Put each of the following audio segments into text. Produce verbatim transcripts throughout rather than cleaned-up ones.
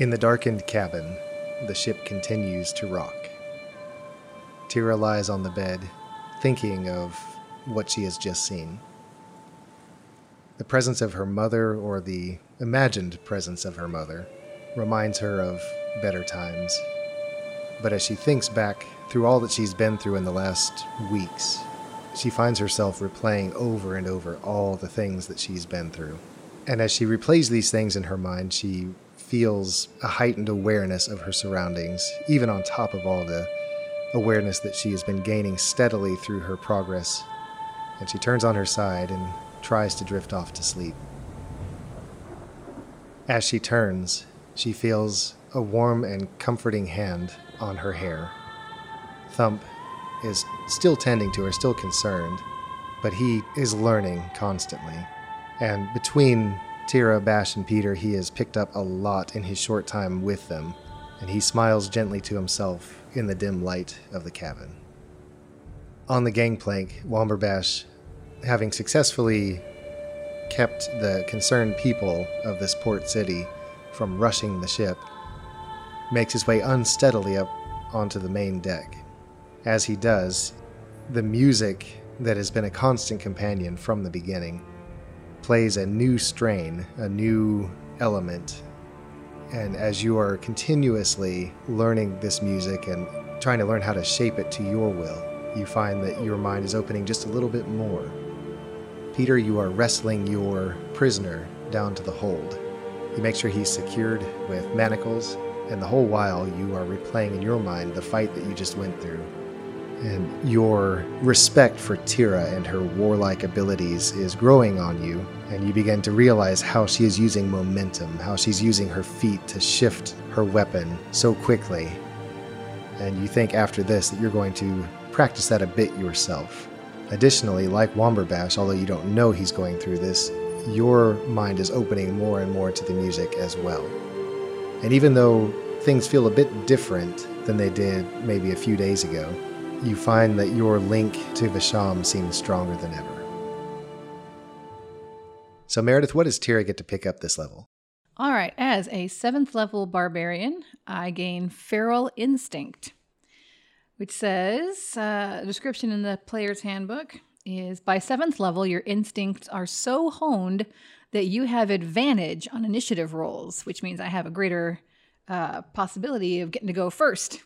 In the darkened cabin, the ship continues to rock. Tira lies on the bed, thinking of what she has just seen. The presence of her mother, or the imagined presence of her mother, reminds her of better times. But as she thinks back through all that she's been through in the last weeks, she finds herself replaying over and over all the things that she's been through. And as she replays these things in her mind, she feels a heightened awareness of her surroundings, even on top of all the awareness that she has been gaining steadily through her progress, and she turns on her side and tries to drift off to sleep. As she turns, she feels a warm and comforting hand on her hair. Thump is still tending to her, still concerned, but he is learning constantly, and between Tira, Bash, and Peter, he has picked up a lot in his short time with them, and he smiles gently to himself in the dim light of the cabin. On the gangplank, Womberbash, having successfully kept the concerned people of this port city from rushing the ship, makes his way unsteadily up onto the main deck. As he does, the music that has been a constant companion from the beginning plays a new strain, a new element. And as you are continuously learning this music and trying to learn how to shape it to your will, you find that your mind is opening just a little bit more. Peter, you are wrestling your prisoner down to the hold. You make sure he's secured with manacles, and the whole while you are replaying in your mind the fight that you just went through. And your respect for Tira and her warlike abilities is growing on you, and you begin to realize how she is using momentum, how she's using her feet to shift her weapon so quickly. And you think after this that you're going to practice that a bit yourself. Additionally, like Womberbash, although you don't know he's going through this, your mind is opening more and more to the music as well. And even though things feel a bit different than they did maybe a few days ago, you find that your link to Visham seems stronger than ever. So Meredith, what does Tira get to pick up this level? All right, as a seventh level barbarian, I gain Feral Instinct, which says, uh, description in the player's handbook is, by seventh level, your instincts are so honed that you have advantage on initiative rolls, which means I have a greater uh, possibility of getting to go first.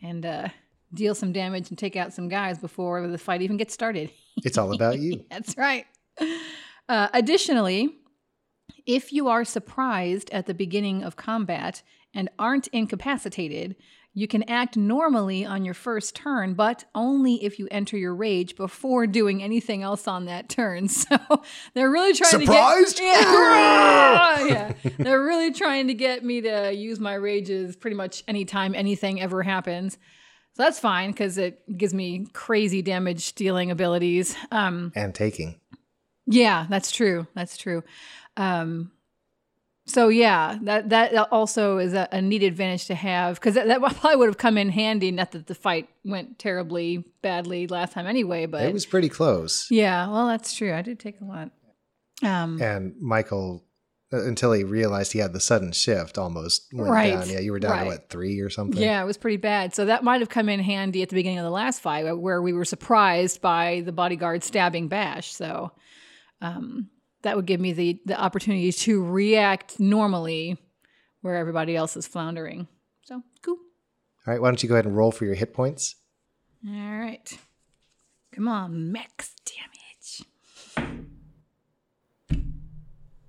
And, uh, deal some damage and take out some guys before the fight even gets started. It's all about you. That's right. Uh, additionally, if you are surprised at the beginning of combat and aren't incapacitated, you can act normally on your first turn, but only if you enter your rage before doing anything else on that turn. So they're really trying surprised? to get surprised. Yeah, yeah, they're really trying to get me to use my rages pretty much anytime anything ever happens. So that's fine, because it gives me crazy damage stealing abilities. Um, and taking. Yeah, that's true. That's true. Um, so yeah, that that also is a, a neat advantage to have, because that, that probably would have come in handy. Not that the fight went terribly badly last time anyway, but it was pretty close. Yeah, well, that's true. I did take a lot. Um, and Michael... until he realized he had the sudden shift, almost went right. down. Yeah, you were down right. to, what, three or something? Yeah, it was pretty bad. So that might have come in handy at the beginning of the last fight, where we were surprised by the bodyguard stabbing Bash. So um, that would give me the, the opportunity to react normally where everybody else is floundering. So, cool. All right, why don't you go ahead and roll for your hit points? All right. Come on, max damage.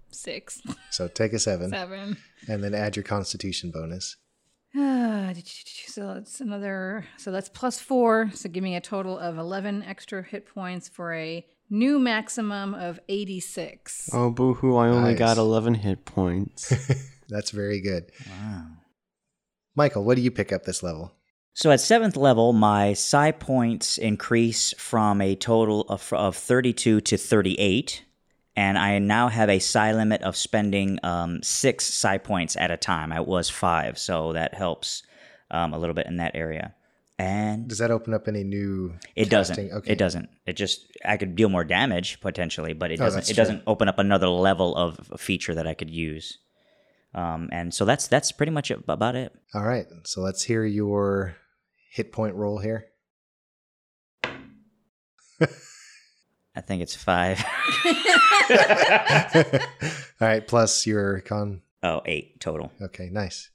Six. So take a seven. Seven. And then add your constitution bonus. Uh, so that's another, so that's plus four. So give me a total of eleven extra hit points for a new maximum of eighty-six. Oh, boo-hoo. I only nice. got eleven hit points. That's very good. Wow. Michael, what do you pick up this level? So at seventh level, my psi points increase from a total of, of thirty-two to thirty-eight. And I now have a psi limit of spending um, six psi points at a time. I was five, so that helps um, a little bit in that area. And does that open up any new? It testing? doesn't. Okay. It doesn't. It just I could deal more damage potentially, but it doesn't. Oh, it true. doesn't open up another level of feature that I could use. Um, and so that's that's pretty much it, about it. All right. So let's hear your hit point roll here. I think it's five. All right. Plus your con. Oh, eight total. Okay. Nice.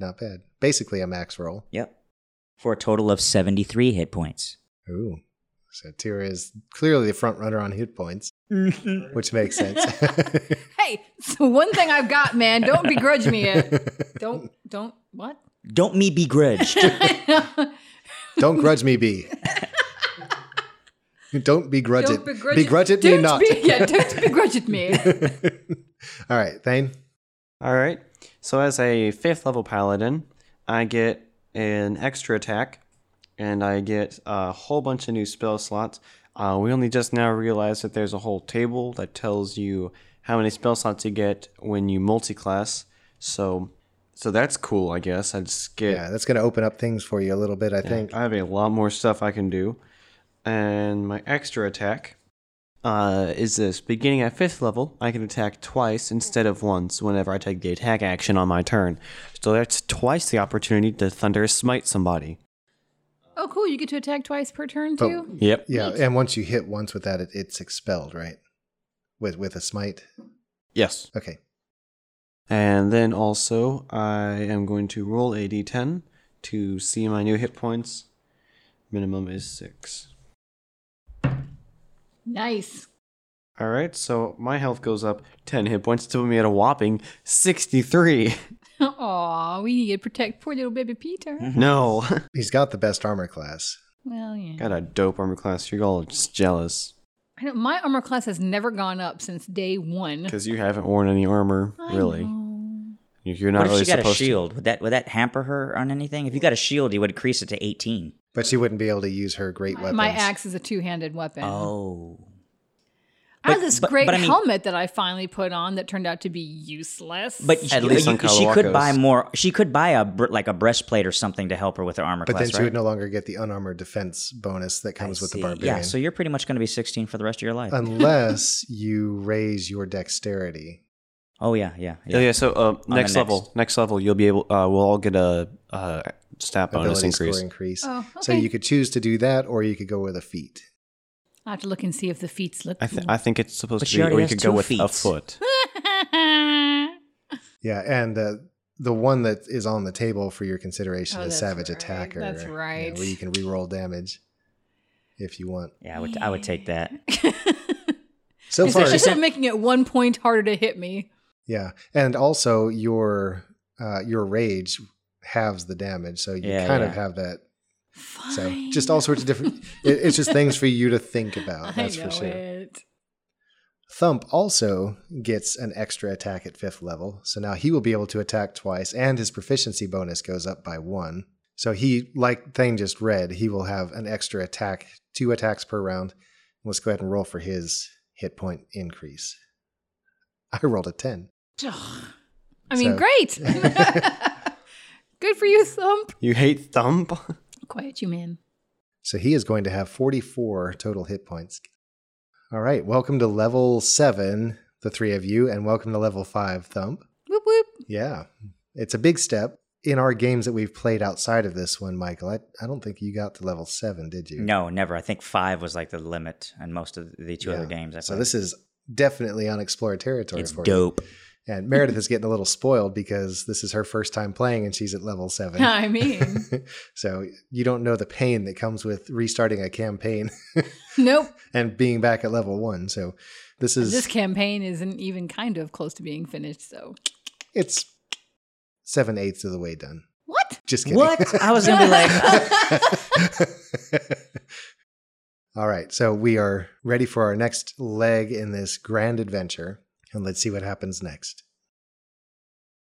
Not bad. Basically a max roll. Yep. For a total of seventy-three hit points. Ooh. So Tira is clearly the front runner on hit points, which makes sense. Hey, it's one thing I've got, man. Don't begrudge me it. Don't, don't, what? Don't me begrudged. Don't grudge me be. Don't begrudge don't it. Begrudge begrudge it, it me not. Be, yeah, don't begrudge it me. All right, Thane. All right. So as a fifth level paladin, I get an extra attack. And I get a whole bunch of new spell slots. Uh, we only just now realized that there's a whole table that tells you how many spell slots you get when you multi-class. So so that's cool, I guess. I just get, yeah, that's going to open up things for you a little bit, I yeah, think. I have a lot more stuff I can do. And my extra attack uh, is this. Beginning at fifth level, I can attack twice instead of once whenever I take the attack action on my turn. So that's twice the opportunity to Thunderous Smite somebody. Oh, cool. You get to attack twice per turn, too? Oh, yep. Yeah, and once you hit once with that, it, it's expelled, right? With with a smite? Yes. Okay. And then also, I am going to roll a d ten to see my new hit points. Minimum is six. Nice. All right, so my health goes up ten hit points to me at a whopping sixty-three. Aw, we need to protect poor little baby Peter. No. He's got the best armor class. Well, yeah. Got a dope armor class. You're all just jealous. I know, my armor class has never gone up since day one. Because you haven't worn any armor, I really. Know. You're not what if really she got supposed a shield? To. Would that, would that hamper her on anything? If you got a shield, you would increase it to eighteen. But she wouldn't be able to use her great weapon. My axe is a two-handed weapon. Oh. I but, have this but, great but, I mean, helmet that I finally put on that turned out to be useless. But at she, least you, on Calahuacos. She could buy more. She could buy a like a breastplate or something to help her with her armor but class. But then she right? would no longer get the unarmored defense bonus that comes I with see. The barbarian. Yeah, so you're pretty much going to be sixteen for the rest of your life, unless you raise your dexterity. Oh yeah, yeah, yeah. Oh, yeah so uh, next level, next. next level, you'll be able. Uh, we'll all get a uh, stat bonus increase. increase. Oh, okay. So you could choose to do that, or you could go with a feat. I have to look and see if the feet look. I, th- I think it's supposed but to be, or you could go with feet. A foot. Yeah, and uh, the one that is on the table for your consideration oh, is Savage right. Attacker. That's right. You know, where you can reroll damage if you want. Yeah, I would. I would take that. So far, it's just making it one point harder to hit me. Yeah, and also your uh, your rage halves the damage, so you yeah, kind yeah. of have that. Fine. So just all sorts of different, it, it's just things for you to think about, that's I know for sure. It. Thump also gets an extra attack at fifth level, so now he will be able to attack twice, and his proficiency bonus goes up by one. So he, like Thane just read, he will have an extra attack, two attacks per round. Let's go ahead and roll for his hit point increase. I rolled a ten. I mean, so. Great! Good for you, Thump. You hate Thump? Quiet you, man. So he is going to have forty-four total hit points. All right. Welcome to level seven, the three of you, and welcome to level five, Thump. Whoop, whoop. Yeah. It's a big step. In our games that we've played outside of this one, Michael, I, I don't think you got to level seven, did you? No, never. I think five was like the limit in most of the two yeah. other games. I so played. This is definitely unexplored territory it's for dope. You. It's dope. And Meredith is getting a little spoiled because this is her first time playing and she's at level seven. I mean. So you don't know the pain that comes with restarting a campaign. Nope. And being back at level one. So this is. This campaign isn't even kind of close to being finished. So it's seven eighths of the way done. What? Just kidding. What? I was going to be like. All right. So we are ready for our next leg in this grand adventure. And let's see what happens next.